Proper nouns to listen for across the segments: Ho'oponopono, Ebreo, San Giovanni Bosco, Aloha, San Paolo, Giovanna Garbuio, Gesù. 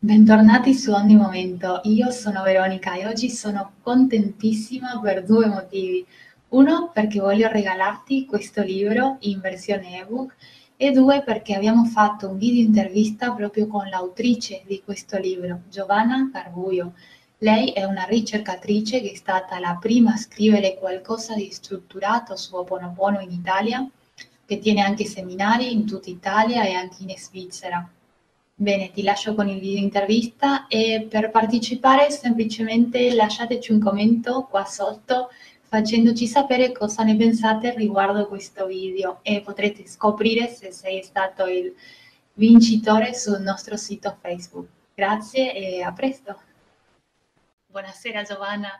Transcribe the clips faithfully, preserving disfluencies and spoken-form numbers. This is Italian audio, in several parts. Bentornati su Ogni Momento, io sono Veronica e oggi sono contentissima per due motivi. Uno, perché voglio regalarti questo libro in versione ebook e due, perché abbiamo fatto un video intervista proprio con l'autrice di questo libro, Giovanna Garbuio. Lei è una ricercatrice che è stata la prima a scrivere qualcosa di strutturato su Ho'oponopono in Italia, che tiene anche seminari in tutta Italia e anche in Svizzera. Bene, ti lascio con il video intervista e per partecipare semplicemente lasciateci un commento qua sotto facendoci sapere cosa ne pensate riguardo questo video e potrete scoprire se sei stato il vincitore sul nostro sito Facebook. Grazie e a presto! Buonasera Giovanna,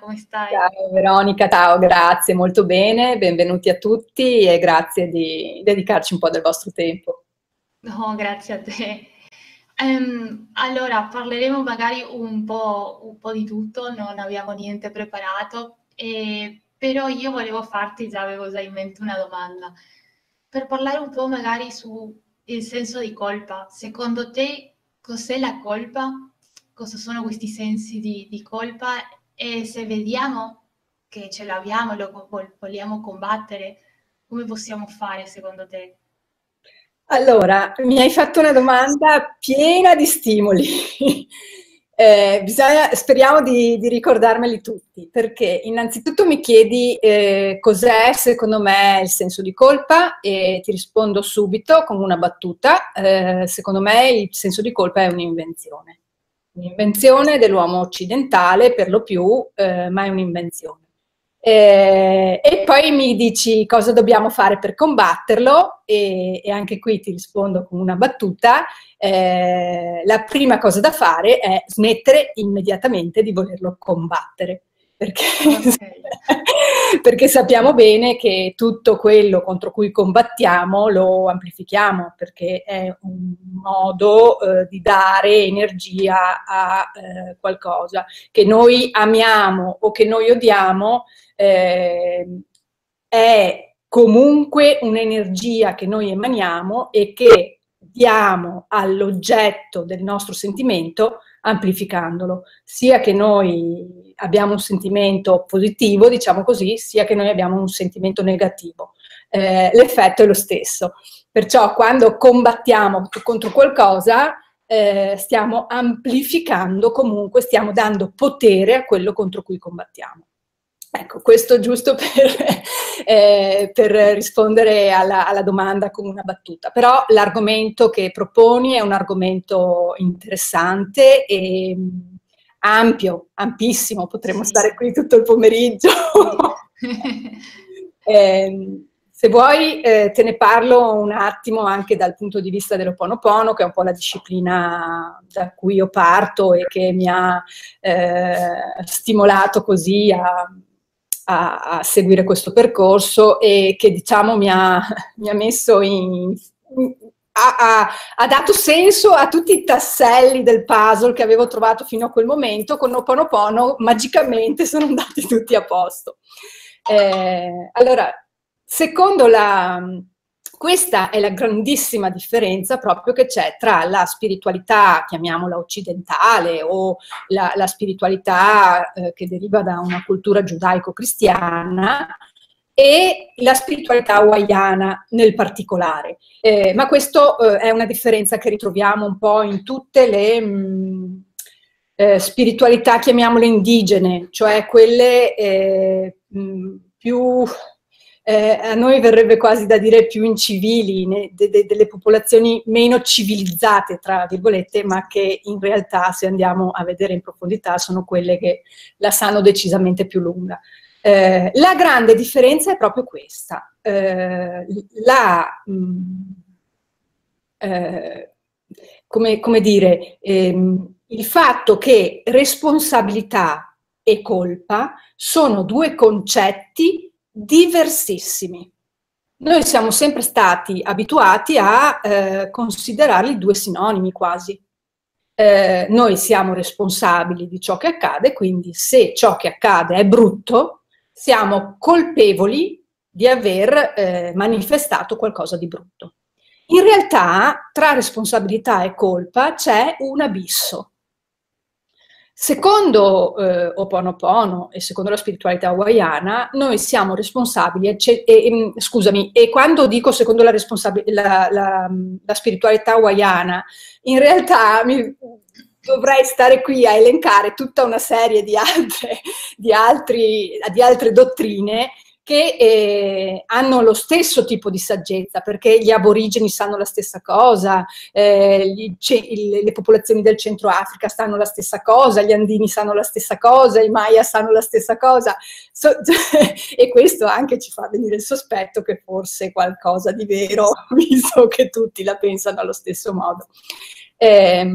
come stai? Ciao Veronica, ciao, grazie, molto bene, benvenuti a tutti e grazie di dedicarci un po' del vostro tempo. No, grazie a te. Um, allora, parleremo magari un po', un po' di tutto, non abbiamo niente preparato, eh, però io volevo farti, già avevo già in mente una domanda, per parlare un po' magari sul senso di colpa. Secondo te cos'è la colpa? Cosa sono questi sensi di, di colpa? E se vediamo che ce l'abbiamo, lo vogliamo combattere, come possiamo fare secondo te? Allora, mi hai fatto una domanda piena di stimoli, eh, bisogna, speriamo di, di ricordarmeli tutti, perché innanzitutto mi chiedi eh, cos'è secondo me il senso di colpa e ti rispondo subito con una battuta, eh, secondo me il senso di colpa è un'invenzione, un'invenzione dell'uomo occidentale per lo più, eh, ma è un'invenzione. Eh, e poi mi dici cosa dobbiamo fare per combatterlo e, e anche qui ti rispondo con una battuta, eh, la prima cosa da fare è smettere immediatamente di volerlo combattere, perché, okay. Perché sappiamo bene che tutto quello contro cui combattiamo lo amplifichiamo, perché è un modo eh, di dare energia a eh, qualcosa che noi amiamo o che noi odiamo, eh, è comunque un'energia che noi emaniamo e che diamo all'oggetto del nostro sentimento amplificandolo, sia che noi abbiamo un sentimento positivo, diciamo così, sia che noi abbiamo un sentimento negativo. Eh, l'effetto è lo stesso. Perciò quando combattiamo contro qualcosa, eh, stiamo amplificando comunque, stiamo dando potere a quello contro cui combattiamo. Ecco, questo giusto per, eh, per rispondere alla, alla domanda con una battuta. Però l'argomento che proponi è un argomento interessante e ampio, ampissimo, potremmo sì. stare qui tutto il pomeriggio. Sì. eh, se vuoi eh, te ne parlo un attimo anche dal punto di vista dell'Ho'oponopono, che è un po' la disciplina da cui io parto e che mi ha eh, stimolato così a... A, a seguire questo percorso e che diciamo mi ha, mi ha messo in, in ha, ha, ha dato senso a tutti i tasselli del puzzle che avevo trovato fino a quel momento. Con Ho'oponopono magicamente sono andati tutti a posto. Eh, allora, secondo la questa è la grandissima differenza proprio che c'è tra la spiritualità, chiamiamola occidentale, o la, la spiritualità eh, che deriva da una cultura giudaico-cristiana, e la spiritualità hawaiana nel particolare. Eh, ma questa eh, è una differenza che ritroviamo un po' in tutte le... Mh, eh, spiritualità, chiamiamole indigene, cioè quelle eh, mh, più... Eh, a noi verrebbe quasi da dire più incivili, ne, de, de, delle popolazioni meno civilizzate, tra virgolette, ma che in realtà, se andiamo a vedere in profondità, sono quelle che la sanno decisamente più lunga. Eh, la grande differenza è proprio questa. Eh, la, mh, eh, come, come dire, ehm, il fatto che responsabilità e colpa sono due concetti diversissimi. Noi siamo sempre stati abituati a eh, considerarli due sinonimi quasi. Eh, noi siamo responsabili di ciò che accade, quindi se ciò che accade è brutto, siamo colpevoli di aver eh, manifestato qualcosa di brutto. In realtà, tra responsabilità e colpa c'è un abisso. Secondo eh, Ho'oponopono e secondo la spiritualità hawaiana, noi siamo responsabili, e, e, scusami, e quando dico secondo la, la, la, la spiritualità hawaiana, in realtà mi, dovrei stare qui a elencare tutta una serie di altre, di altri, di altre dottrine che eh, hanno lo stesso tipo di saggezza, perché gli aborigeni sanno la stessa cosa, eh, gli, il, le popolazioni del Centro Africa sanno la stessa cosa, gli andini sanno la stessa cosa, i Maya sanno la stessa cosa, so, e questo anche ci fa venire il sospetto che forse qualcosa di vero, visto che tutti la pensano allo stesso modo. Eh,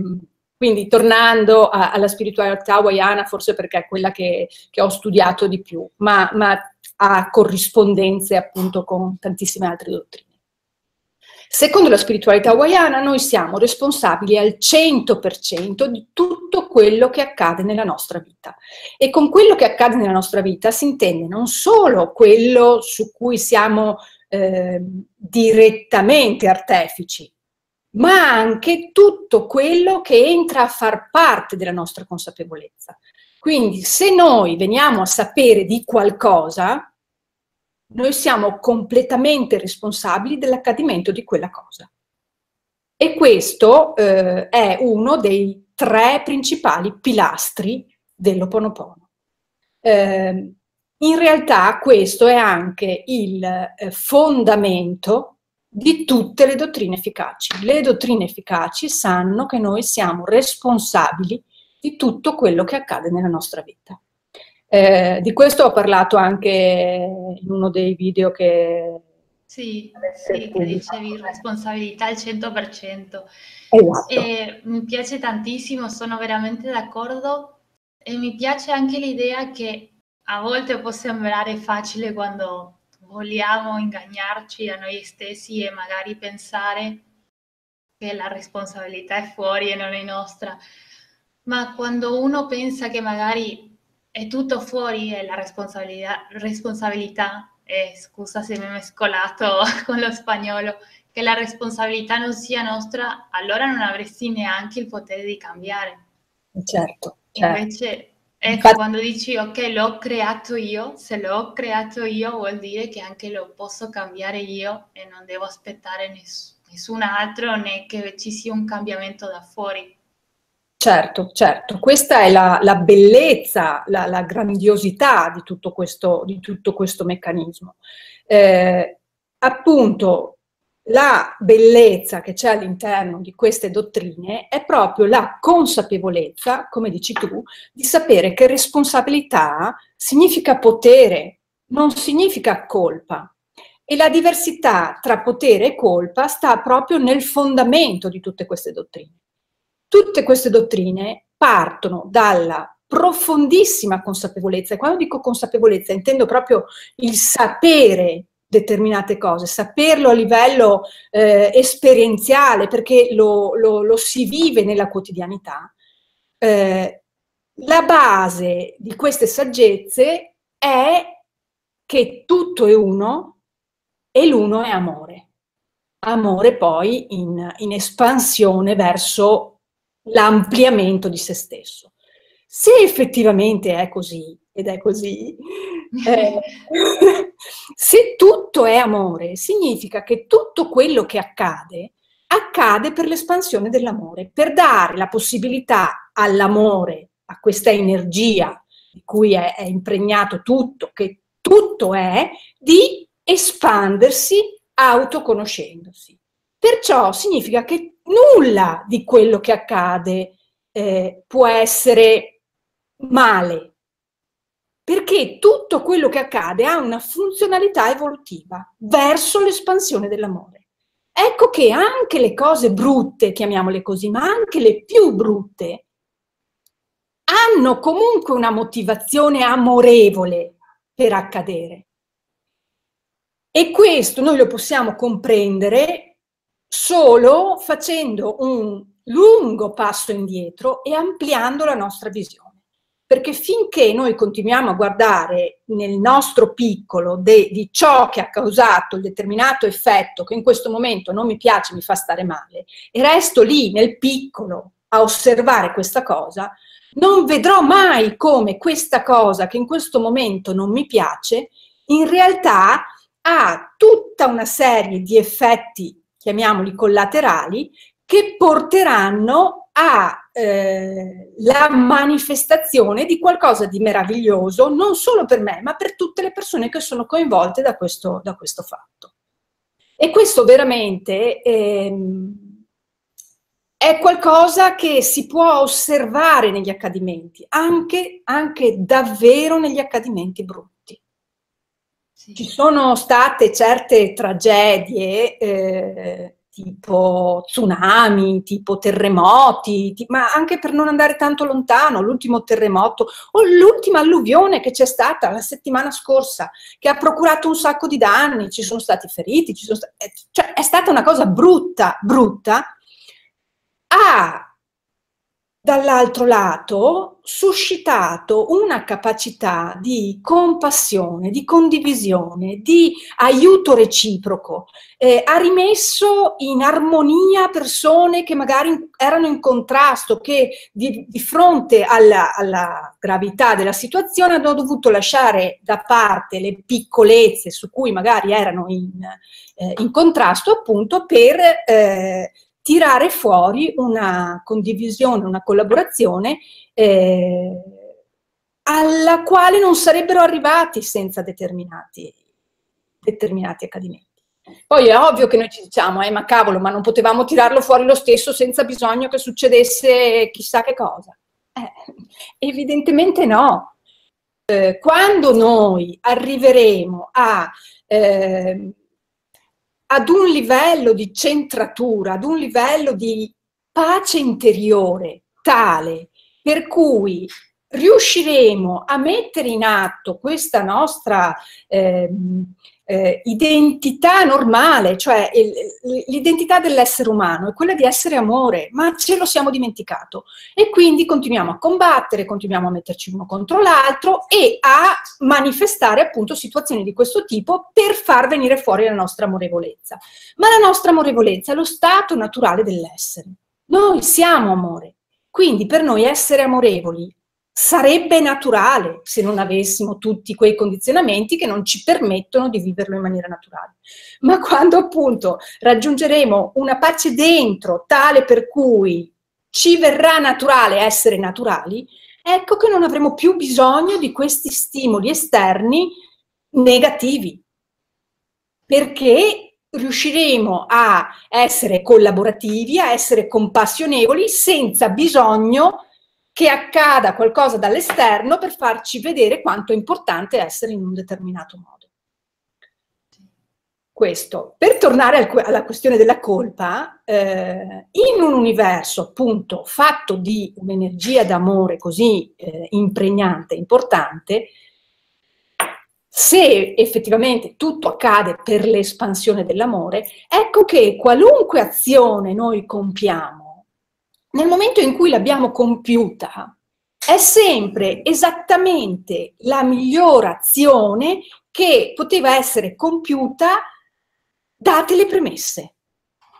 Quindi tornando a, alla spiritualità hawaiana, forse perché è quella che, che ho studiato di più, ma, ma ha corrispondenze appunto con tantissime altre dottrine. Secondo la spiritualità hawaiana noi siamo responsabili al cento per cento di tutto quello che accade nella nostra vita. E con quello che accade nella nostra vita si intende non solo quello su cui siamo eh, direttamente artefici, ma anche tutto quello che entra a far parte della nostra consapevolezza. Quindi se noi veniamo a sapere di qualcosa, noi siamo completamente responsabili dell'accadimento di quella cosa. E questo eh, è uno dei tre principali pilastri dell'Ho'oponopono. Eh, in realtà questo è anche il eh, fondamento di tutte le dottrine efficaci. Le dottrine efficaci sanno che noi siamo responsabili di tutto quello che accade nella nostra vita. Eh, di questo ho parlato anche in uno dei video che... Sì, sì, che dicevi responsabilità al cento per cento. Esatto. E mi piace tantissimo, sono veramente d'accordo e mi piace anche l'idea che a volte può sembrare facile quando... vogliamo ingannarci a noi stessi e magari pensare che la responsabilità è fuori e non è nostra, ma quando uno pensa che magari è tutto fuori e la responsabilità, responsabilità eh, scusa se mi ho mescolato con lo spagnolo, che la responsabilità non sia nostra, allora non avresti neanche il potere di cambiare. Certo, certo. Invece, ecco, quando dici ok, l'ho creato io, se l'ho creato io vuol dire che anche lo posso cambiare io e non devo aspettare ness- nessun altro né che ci sia un cambiamento da fuori. Certo, certo. Questa è la, la bellezza, la, la grandiosità di tutto questo, di tutto questo meccanismo. Eh, appunto, la bellezza che c'è all'interno di queste dottrine è proprio la consapevolezza, come dici tu, di sapere che responsabilità significa potere, non significa colpa. E la diversità tra potere e colpa sta proprio nel fondamento di tutte queste dottrine. Tutte queste dottrine partono dalla profondissima consapevolezza, e quando dico consapevolezza intendo proprio il sapere determinate cose, saperlo a livello eh, esperienziale, perché lo, lo, lo si vive nella quotidianità. Eh, la base di queste saggezze è che tutto è uno e l'uno è amore. Amore poi in, in espansione verso l'ampliamento di se stesso. Se effettivamente è così, ed è così, eh, se tutto è amore, significa che tutto quello che accade, accade per l'espansione dell'amore, per dare la possibilità all'amore, a questa energia di cui è, è impregnato tutto, che tutto è, di espandersi autoconoscendosi. Perciò significa che nulla di quello che accade eh, può essere male, perché tutto quello che accade ha una funzionalità evolutiva verso l'espansione dell'amore. Ecco che anche le cose brutte, chiamiamole così, ma anche le più brutte, hanno comunque una motivazione amorevole per accadere. E questo noi lo possiamo comprendere solo facendo un lungo passo indietro e ampliando la nostra visione. perché finché noi continuiamo a guardare nel nostro piccolo de, di ciò che ha causato il determinato effetto che in questo momento non mi piace, mi fa stare male, e resto lì nel piccolo a osservare questa cosa, non vedrò mai come questa cosa che in questo momento non mi piace in realtà ha tutta una serie di effetti, chiamiamoli collaterali, che porteranno a eh, la manifestazione di qualcosa di meraviglioso, non solo per me, ma per tutte le persone che sono coinvolte da questo, da questo fatto. E questo veramente eh, è qualcosa che si può osservare negli accadimenti, anche, anche davvero negli accadimenti brutti. Ci sono state certe tragedie, eh, tipo tsunami, tipo terremoti, ma anche per non andare tanto lontano, l'ultimo terremoto o l'ultima alluvione che c'è stata la settimana scorsa, che ha procurato un sacco di danni, ci sono stati feriti, ci sono sta- cioè è stata una cosa brutta, brutta, ha dall'altro lato suscitato una capacità di compassione, di condivisione, di aiuto reciproco, eh, ha rimesso in armonia persone che magari erano in contrasto, che di, di fronte alla, alla gravità della situazione hanno dovuto lasciare da parte le piccolezze su cui magari erano in, eh, in contrasto, appunto per eh, tirare fuori una condivisione, una collaborazione eh, alla quale non sarebbero arrivati senza determinati, determinati accadimenti. Poi è ovvio che noi ci diciamo, eh, ma cavolo, ma non potevamo tirarlo fuori lo stesso senza bisogno che succedesse chissà che cosa. Eh, evidentemente no. Eh, quando noi arriveremo a... Eh, ad un livello di centratura, ad un livello di pace interiore tale per cui riusciremo a mettere in atto questa nostra eh, eh, identità normale, cioè l'identità dell'essere umano è quella di essere amore, ma ce lo siamo dimenticato e quindi continuiamo a combattere, continuiamo a metterci uno contro l'altro e a manifestare appunto situazioni di questo tipo per far venire fuori la nostra amorevolezza. Ma la nostra amorevolezza è lo stato naturale dell'essere. Noi siamo amore, quindi per noi essere amorevoli sarebbe naturale se non avessimo tutti quei condizionamenti che non ci permettono di viverlo in maniera naturale. Ma quando appunto raggiungeremo una pace dentro tale per cui ci verrà naturale essere naturali, ecco che non avremo più bisogno di questi stimoli esterni negativi, perché riusciremo a essere collaborativi, a essere compassionevoli senza bisogno che accada qualcosa dall'esterno per farci vedere quanto è importante essere in un determinato modo. Questo. Per tornare al, alla questione della colpa, eh, in un universo appunto fatto di un'energia d'amore così eh, impregnante e importante, se effettivamente tutto accade per l'espansione dell'amore, ecco che qualunque azione noi compiamo, nel momento in cui l'abbiamo compiuta, è sempre esattamente la migliore azione che poteva essere compiuta date le premesse.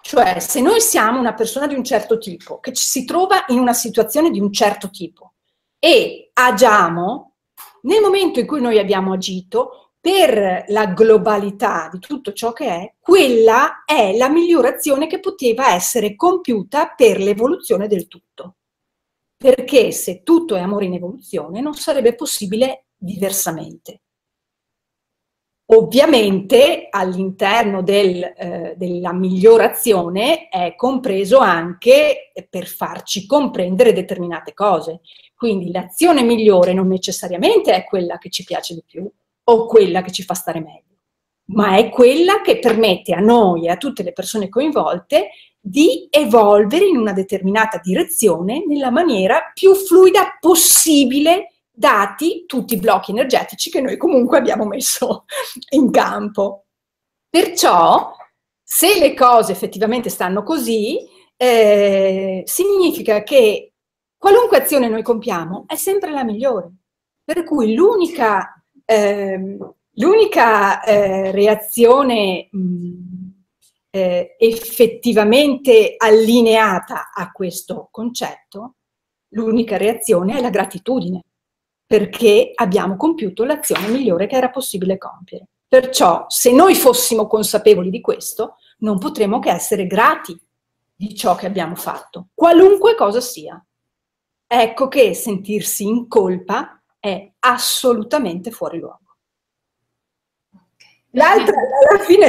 Cioè, se noi siamo una persona di un certo tipo, che ci si trova in una situazione di un certo tipo e agiamo, nel momento in cui noi abbiamo agito, per la globalità di tutto ciò che è, quella è la migliore azione che poteva essere compiuta per l'evoluzione del tutto. Perché se tutto è amore in evoluzione, non sarebbe possibile diversamente. Ovviamente all'interno del, eh, della migliore azione è compreso anche per farci comprendere determinate cose. Quindi l'azione migliore non necessariamente è quella che ci piace di più, o quella che ci fa stare meglio, ma è quella che permette a noi e a tutte le persone coinvolte di evolvere in una determinata direzione nella maniera più fluida possibile, dati tutti i blocchi energetici che noi comunque abbiamo messo in campo. Perciò, se le cose effettivamente stanno così, eh, significa che qualunque azione noi compiamo è sempre la migliore. Per cui l'unica eh, l'unica eh, reazione mh, eh, effettivamente allineata a questo concetto, l'unica reazione è la gratitudine, perché abbiamo compiuto l'azione migliore che era possibile compiere. Perciò, se noi fossimo consapevoli di questo, non potremmo che essere grati di ciò che abbiamo fatto, qualunque cosa sia. Ecco che sentirsi in colpa è assolutamente fuori luogo. L'altra, alla fine...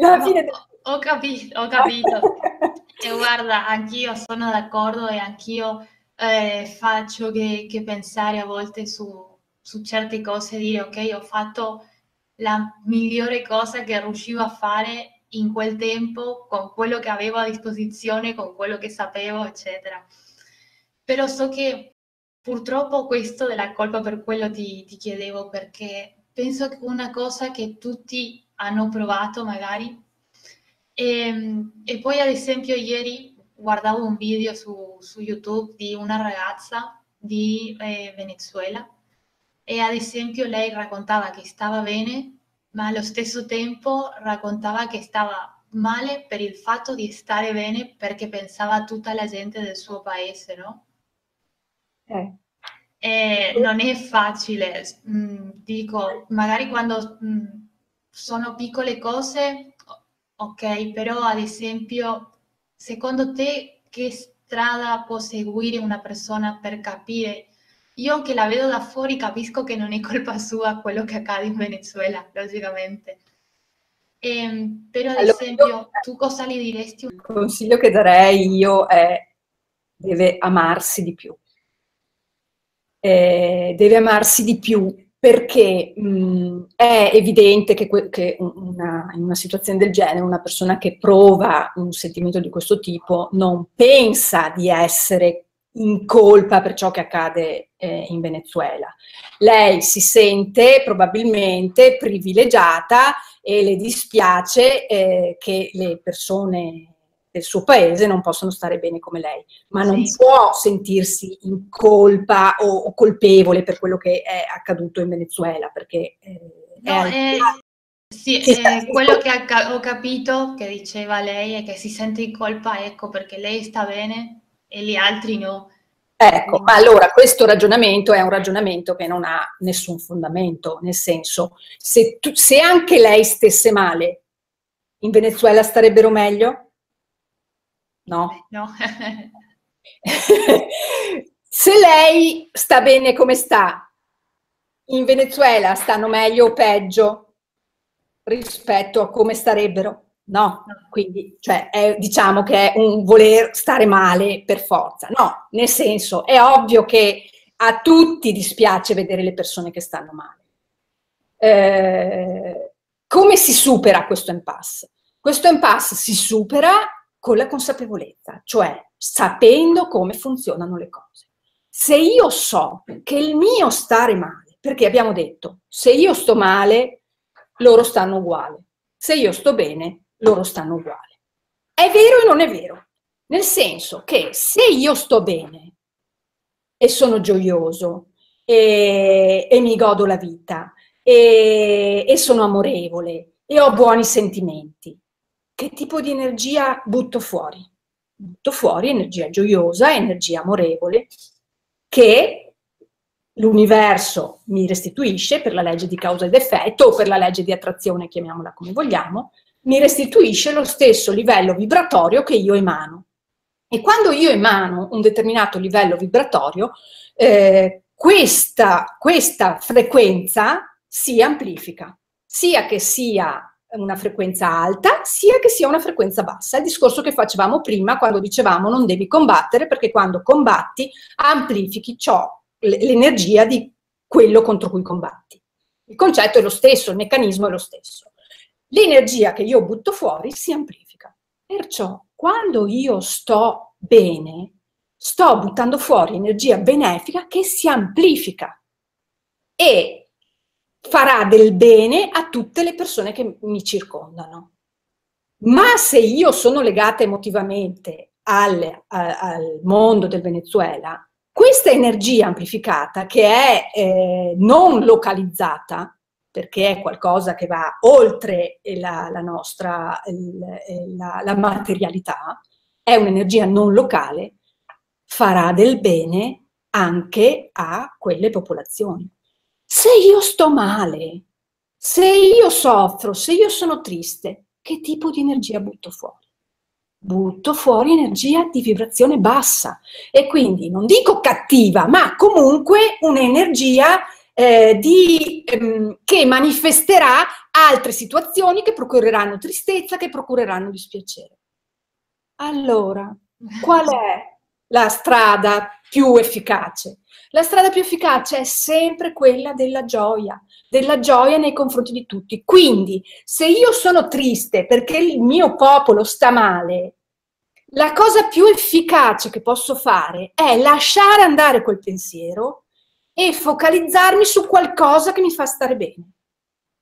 Alla fine... Ho, ho capito, ho capito. E guarda, anch'io sono d'accordo e anch'io eh, faccio che, che pensare a volte su, su certe cose, dire ok, ho fatto la migliore cosa che riuscivo a fare in quel tempo, con quello che avevo a disposizione, con quello che sapevo, eccetera. Però so che purtroppo questo della colpa, per quello ti, ti chiedevo, perché penso che una cosa che tutti hanno provato magari, e, e poi ad esempio ieri guardavo un video su, su YouTube di una ragazza di eh, Venezuela, e ad esempio lei raccontava che stava bene, ma allo stesso tempo raccontava che stava male per il fatto di stare bene, perché pensava a tutta la gente del suo paese, no? Eh. E non è facile, dico, magari quando sono piccole cose, ok, però ad esempio, secondo te che strada può seguire una persona per capire? Io che la vedo da fuori capisco che non è colpa sua quello che accade in Venezuela, logicamente. Eh, però ad esempio, allora, tu cosa gli diresti? Il consiglio che darei io è: deve amarsi di più. Eh, deve amarsi di più perché mh, è evidente che, che una, in una situazione del genere una persona che prova un sentimento di questo tipo non pensa di essere in colpa per ciò che accade eh, in Venezuela. Lei si sente probabilmente privilegiata e le dispiace eh, che le persone del suo paese non possono stare bene come lei, ma non sì. può sentirsi in colpa o, o colpevole per quello che è accaduto in Venezuela, perché eh, no, è eh, sì, eh, quello che ho capito che diceva lei è che si sente in colpa, ecco, perché lei sta bene e gli altri no. Ecco, ma allora questo ragionamento è un ragionamento che non ha nessun fondamento, nel senso, se, tu, se anche lei stesse male, in Venezuela starebbero meglio? No. No. Se lei sta bene come sta, in Venezuela stanno meglio o peggio rispetto a come starebbero? No, quindi cioè, è, diciamo che è un voler stare male per forza, no, nel senso è ovvio che a tutti dispiace vedere le persone che stanno male. Eh, come si supera questo impasse? Questo impasse si supera con la consapevolezza, cioè sapendo come funzionano le cose. Se io so che il mio stare male, perché abbiamo detto, se io sto male, loro stanno uguale, se io sto bene, loro stanno uguali. È vero e non è vero, nel senso che se io sto bene e sono gioioso e, e mi godo la vita e, e sono amorevole e ho buoni sentimenti, che tipo di energia butto fuori? Butto fuori energia gioiosa, energia amorevole, che l'universo mi restituisce per la legge di causa ed effetto o per la legge di attrazione, chiamiamola come vogliamo, mi restituisce lo stesso livello vibratorio che io emano. E quando io emano un determinato livello vibratorio, eh, questa, questa frequenza si amplifica, sia che sia una frequenza alta, sia che sia una frequenza bassa. È il discorso che facevamo prima quando dicevamo non devi combattere, perché quando combatti amplifichi ciò, l'energia di quello contro cui combatti. Il concetto è lo stesso, il meccanismo è lo stesso. L'energia che io butto fuori si amplifica. Perciò, quando io sto bene, sto buttando fuori energia benefica che si amplifica e farà del bene a tutte le persone che mi circondano. Ma se io sono legata emotivamente al, al mondo del Venezuela, Questa energia amplificata, che è eh, non localizzata, perché è qualcosa che va oltre la, la nostra il, la, la materialità, è un'energia non locale, farà del bene anche a quelle popolazioni. Se io sto male, se io soffro, se io sono triste, che tipo di energia butto fuori? Butto fuori energia di vibrazione bassa, e quindi non dico cattiva, ma comunque un'energia eh, di, ehm, che manifesterà altre situazioni che procureranno tristezza, che procureranno dispiacere. Allora, qual è la strada più efficace? La strada più efficace è sempre quella della gioia, della gioia nei confronti di tutti. Quindi, se io sono triste perché il mio popolo sta male, la cosa più efficace che posso fare è lasciare andare quel pensiero e focalizzarmi su qualcosa che mi fa stare bene.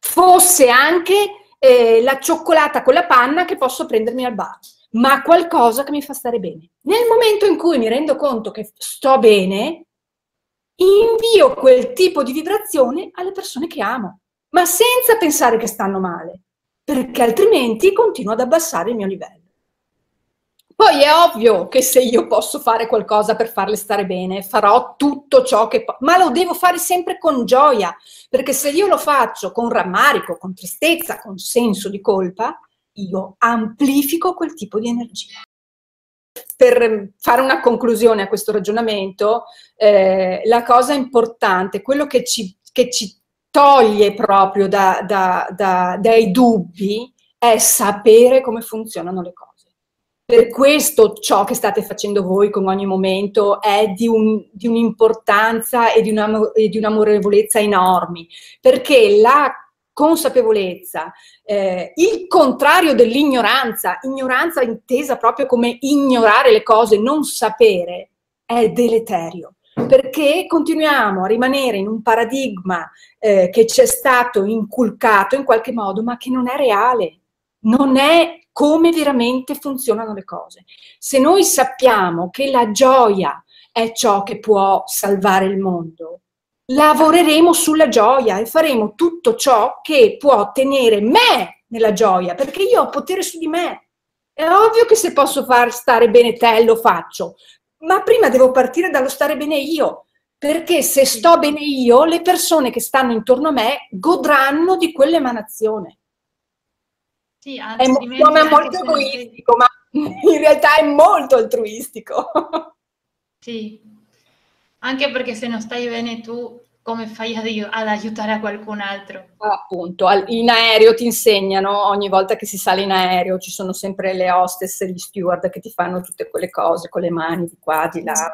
Fosse anche eh, la cioccolata con la panna che posso prendermi al bar, ma qualcosa che mi fa stare bene. Nel momento in cui mi rendo conto che sto bene, invio quel tipo di vibrazione alle persone che amo, ma senza pensare che stanno male, perché altrimenti continuo ad abbassare il mio livello. Poi è ovvio che se io posso fare qualcosa per farle stare bene, farò tutto ciò che posso, ma lo devo fare sempre con gioia, perché se io lo faccio con rammarico, con tristezza, con senso di colpa, io amplifico quel tipo di energia. Per fare una conclusione a questo ragionamento, eh, la cosa importante, quello che ci, che ci toglie proprio da, da, da, dai dubbi, è sapere come funzionano le cose. Per questo ciò che state facendo voi con ogni momento è di, un, di un'importanza e di, una, e di un'amorevolezza enormi, perché la consapevolezza, eh, il contrario dell'ignoranza, ignoranza intesa proprio come ignorare le cose, non sapere, è deleterio, perché continuiamo a rimanere in un paradigma eh, che ci è stato inculcato in qualche modo, ma che non è reale, non è come veramente funzionano le cose. Se noi sappiamo che la gioia è ciò che può salvare il mondo, lavoreremo sulla gioia e faremo tutto ciò che può tenere me nella gioia, perché io ho potere su di me. È ovvio che se posso far stare bene te, lo faccio, ma prima devo partire dallo stare bene io, perché se sto bene io, le persone che stanno intorno a me godranno di quell'emanazione. Sì, anzi, è molto egoistico, ma in realtà è molto altruistico. Sì. Anche perché se non stai bene tu, come fai ad aiutare a qualcun altro? Appunto, in aereo ti insegnano, ogni volta che si sale in aereo ci sono sempre le hostess e gli steward che ti fanno tutte quelle cose con le mani di qua, di là.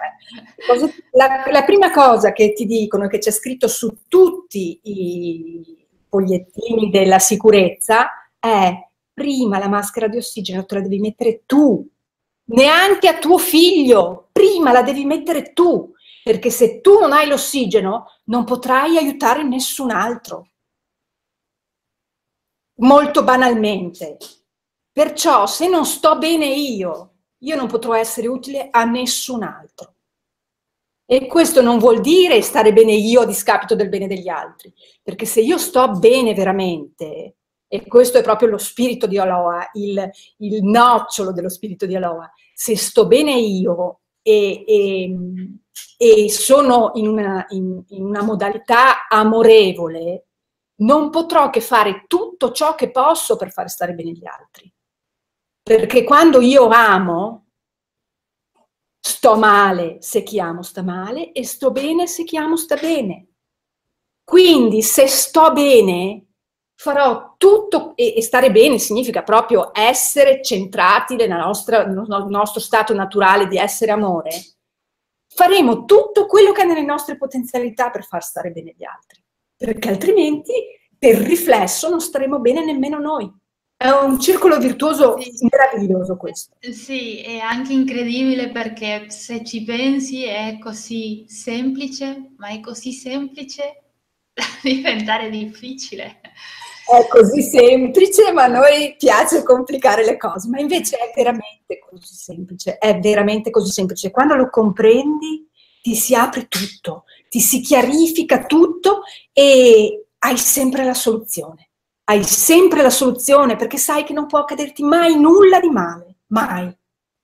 La, la prima cosa che ti dicono, che c'è scritto su tutti i fogliettini della sicurezza, è: prima la maschera di ossigeno te la devi mettere tu, neanche a tuo figlio, prima la devi mettere tu. Perché se tu non hai l'ossigeno, non potrai aiutare nessun altro. Molto banalmente. Perciò, se non sto bene io, io non potrò essere utile a nessun altro. E questo non vuol dire stare bene io a discapito del bene degli altri. Perché se io sto bene veramente, e questo è proprio lo spirito di Aloha, il, il nocciolo dello spirito di Aloha, se sto bene io e... e e sono in una, in, in una modalità amorevole, non potrò che fare tutto ciò che posso per far stare bene gli altri. Perché quando io amo, sto male se chi amo sta male e sto bene se chi amo sta bene. Quindi se sto bene, farò tutto, e, e stare bene significa proprio essere centrati nella nostra, nel nostro stato naturale di essere amore, faremo tutto quello che è nelle nostre potenzialità per far stare bene gli altri, perché altrimenti per riflesso non staremo bene nemmeno noi. È un circolo virtuoso meraviglioso questo. Sì, è anche incredibile, perché se ci pensi è così semplice, ma è così semplice da diventare difficile. È così semplice, ma a noi piace complicare le cose, ma invece è veramente così semplice, è veramente così semplice. Quando lo comprendi, ti si apre tutto, ti si chiarifica tutto e hai sempre la soluzione. Hai sempre la soluzione perché sai che non può accaderti mai nulla di male, mai.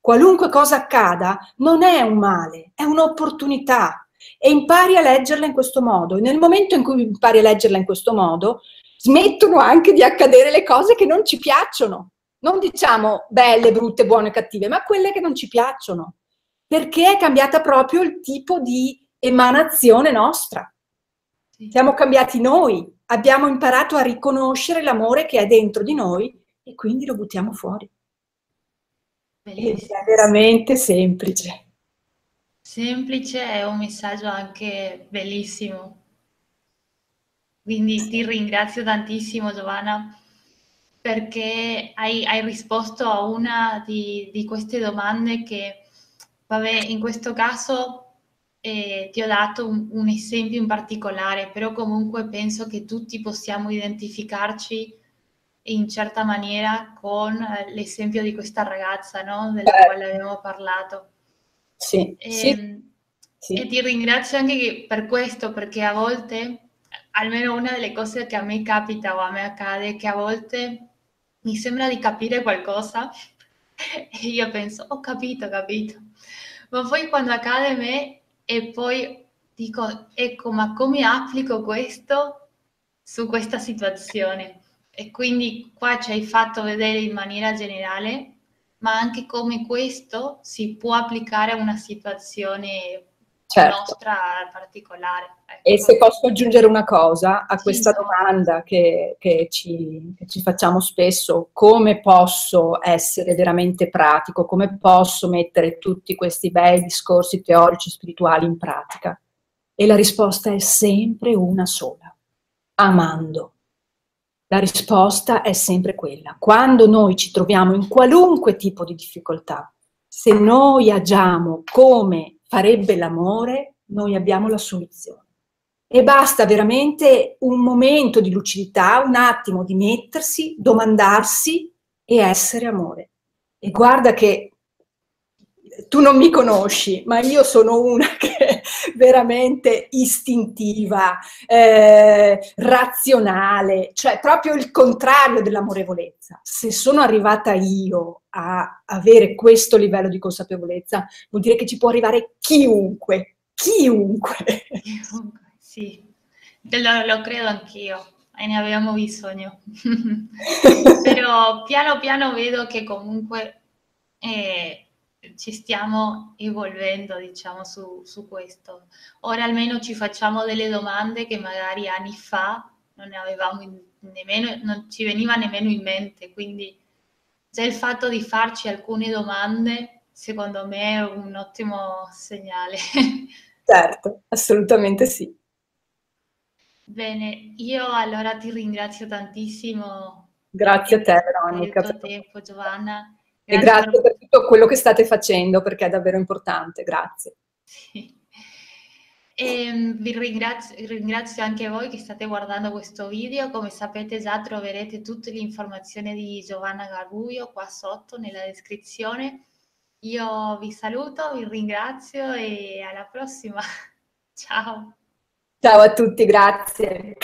Qualunque cosa accada non è un male, è un'opportunità e impari a leggerla in questo modo. E nel momento in cui impari a leggerla in questo modo, smettono anche di accadere le cose che non ci piacciono. Non diciamo belle, brutte, buone, cattive, ma quelle che non ci piacciono. Perché è cambiata proprio il tipo di emanazione nostra. Siamo cambiati noi, abbiamo imparato a riconoscere l'amore che è dentro di noi e quindi lo buttiamo fuori. Bellissimo. È veramente semplice. Semplice è un messaggio anche bellissimo. Quindi ti ringrazio tantissimo, Giovanna, perché hai, hai risposto a una di, di queste domande che, vabbè, in questo caso eh, ti ho dato un, un esempio in particolare, però comunque penso che tutti possiamo identificarci in certa maniera con l'esempio di questa ragazza, no? Della Beh. quale abbiamo parlato. Sì, e, sì, sì. E ti ringrazio anche per questo, perché a volte, almeno una delle cose che a me capita o a me accade, è che a volte mi sembra di capire qualcosa e io penso, ho capito, ho capito, ma poi quando accade a me e poi dico, ecco, ma come applico questo su questa situazione? E quindi qua ci hai fatto vedere in maniera generale, ma anche come questo si può applicare a una situazione certo. nostra particolare. Ecco. E se posso aggiungere una cosa a questa sì, domanda che, che, ci, che ci facciamo spesso, come posso essere veramente pratico, come posso mettere tutti questi bei discorsi teorici e spirituali in pratica? E la risposta è sempre una sola, amando. La risposta è sempre quella. Quando noi ci troviamo in qualunque tipo di difficoltà, se noi agiamo come farebbe l'amore, noi abbiamo la soluzione. E basta veramente un momento di lucidità, un attimo di mettersi, domandarsi e essere amore. E guarda che tu non mi conosci, ma io sono una che è veramente istintiva, eh, razionale, cioè proprio il contrario dell'amorevolezza. Se sono arrivata io a avere questo livello di consapevolezza, vuol dire che ci può arrivare chiunque, chiunque. Chiunque, sì, lo, lo credo anch'io e ne avevamo bisogno. Però piano piano vedo che comunque... Eh, ci stiamo evolvendo, diciamo, su, su questo. Ora almeno ci facciamo delle domande che magari anni fa non ne avevamo in, nemmeno, non ci veniva nemmeno in mente, quindi già il fatto di farci alcune domande, secondo me, è un ottimo segnale. Certo, assolutamente sì. Bene, io allora ti ringrazio tantissimo. Grazie a te, Veronica. Per il tuo tempo, Giovanna. Grazie. E grazie per tutto quello che state facendo, perché è davvero importante, grazie. Sì. E vi ringrazio, ringrazio anche voi che state guardando questo video. Come sapete già troverete tutte le informazioni di Giovanna Garbuio qua sotto nella descrizione. Io vi saluto, vi ringrazio e alla prossima. Ciao. Ciao a tutti, grazie.